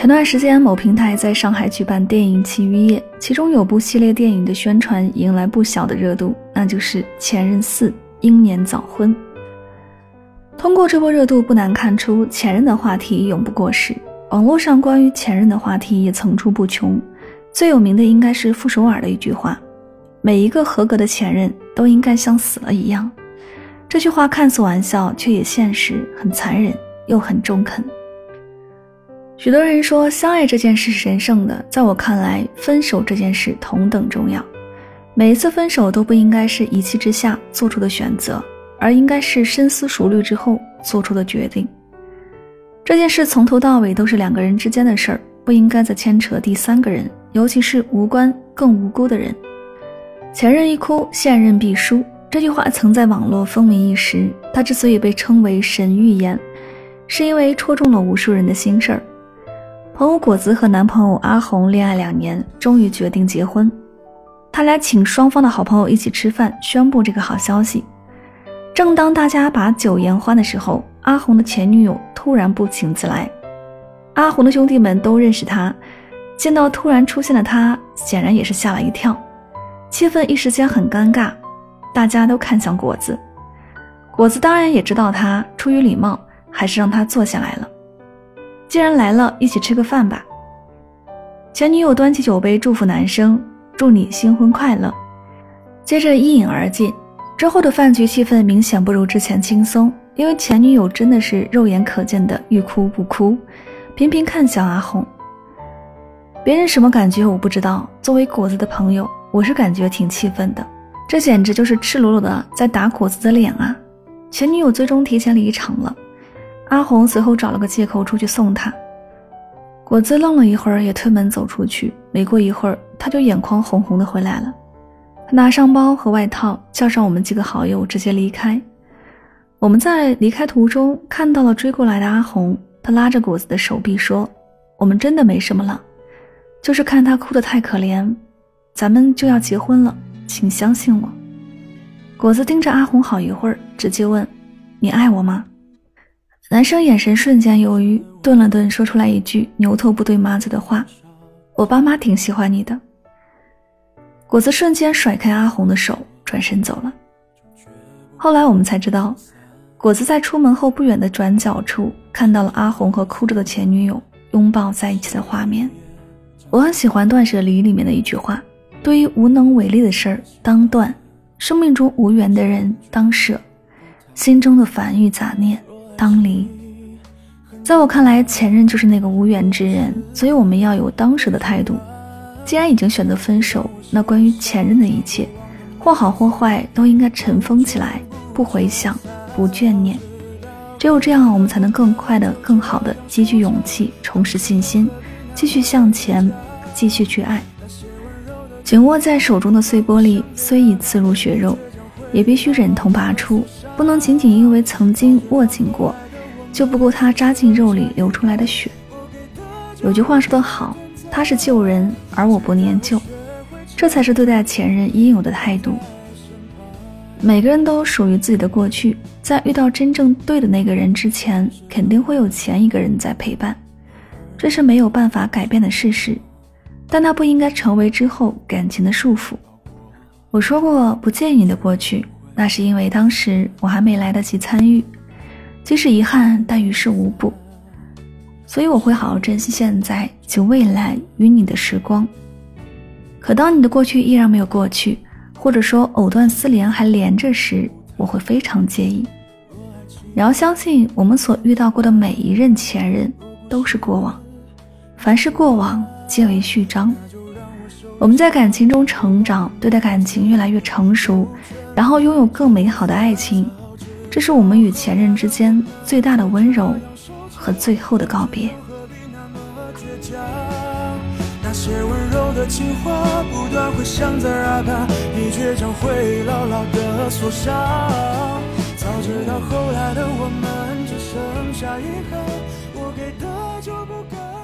前段时间某平台在上海举办电影奇遇夜，其中有部系列电影的宣传迎来不小的热度，那就是《前任4：英年早婚》。通过这波热度不难看出，前任的话题永不过时，网络上关于前任的话题也层出不穷，最有名的应该是傅首尔的一句话，每一个合格的前任都应该像死了一样。这句话看似玩笑，却也现实，很残忍又很中肯。许多人说相爱这件事是神圣的，在我看来，分手这件事同等重要。每一次分手都不应该是一气之下做出的选择，而应该是深思熟虑之后做出的决定。这件事从头到尾都是两个人之间的事儿，不应该再牵扯第三个人，尤其是无关更无辜的人。前任一哭，现任必输，这句话曾在网络风靡一时，它之所以被称为神预言，是因为戳中了无数人的心事儿。朋友果子和男朋友阿红恋爱2年，终于决定结婚。他俩请双方的好朋友一起吃饭，宣布这个好消息。正当大家把酒言欢的时候，阿红的前女友突然不请自来。阿红的兄弟们都认识他，见到突然出现的他，显然也是吓了一跳，气氛一时间很尴尬，大家都看向果子。果子当然也知道他，出于礼貌，还是让他坐下来了。既然来了，一起吃个饭吧。前女友端起酒杯祝福男生，祝你新婚快乐，接着一饮而尽。之后的饭局气氛明显不如之前轻松，因为前女友真的是肉眼可见的欲哭不哭，频频看向阿红。别人什么感觉我不知道，作为果子的朋友，我是感觉挺气愤的，这简直就是赤裸裸的在打果子的脸啊。前女友最终提前离场了，阿红随后找了个借口出去送他。果子愣了一会儿，也推门走出去，没过一会儿他就眼眶红红的回来了。他拿上包和外套，叫上我们几个好友直接离开。我们在离开途中看到了追过来的阿红，他拉着果子的手臂说，我们真的没什么了，就是看他哭得太可怜，咱们就要结婚了，请相信我。果子盯着阿红好一会儿，直接问，你爱我吗？男生眼神瞬间犹豫，顿了顿，说出来一句牛头不对马嘴的话，我爸妈挺喜欢你的。果子瞬间甩开阿红的手，转身走了。后来我们才知道，果子在出门后不远的转角处看到了阿红和哭着的前女友拥抱在一起的画面。我很喜欢断舍离里面的一句话，对于无能为力的事儿当断，生命中无缘的人当舍，心中的烦欲杂念当离。在我看来，前任就是那个无缘之人，所以我们要有当舍的态度。既然已经选择分手，那关于前任的一切，或好或坏，都应该尘封起来，不回想，不眷念。只有这样，我们才能更快的、更好的积聚勇气，重拾信心，继续向前，继续去爱。紧握在手中的碎玻璃，虽已刺入血肉，也必须忍痛拔出，不能仅仅因为曾经握紧过，就不顾它扎进肉里流出来的血。有句话说得好，他是旧人，而我不念旧，这才是对待前任应有的态度。每个人都属于自己的过去，在遇到真正对的那个人之前，肯定会有前一个人在陪伴，这是没有办法改变的事实，但它不应该成为之后感情的束缚。我说过不介意你的过去，那是因为当时我还没来得及参与，即使遗憾，但于事无补。所以我会好好珍惜现在及未来与你的时光。可当你的过去依然没有过去，或者说藕断丝连还连着时，我会非常介意。你要相信，我们所遇到过的每一任前任都是过往，凡是过往皆为序章。我们在感情中成长，对待感情越来越成熟，然后拥有更美好的爱情，这是我们与前任之间最大的温柔和最后的告别。那些温柔的情话不断回响在耳畔，你倔强会牢牢的锁上，早知道后来的我们只剩下遗憾，我给的就不该。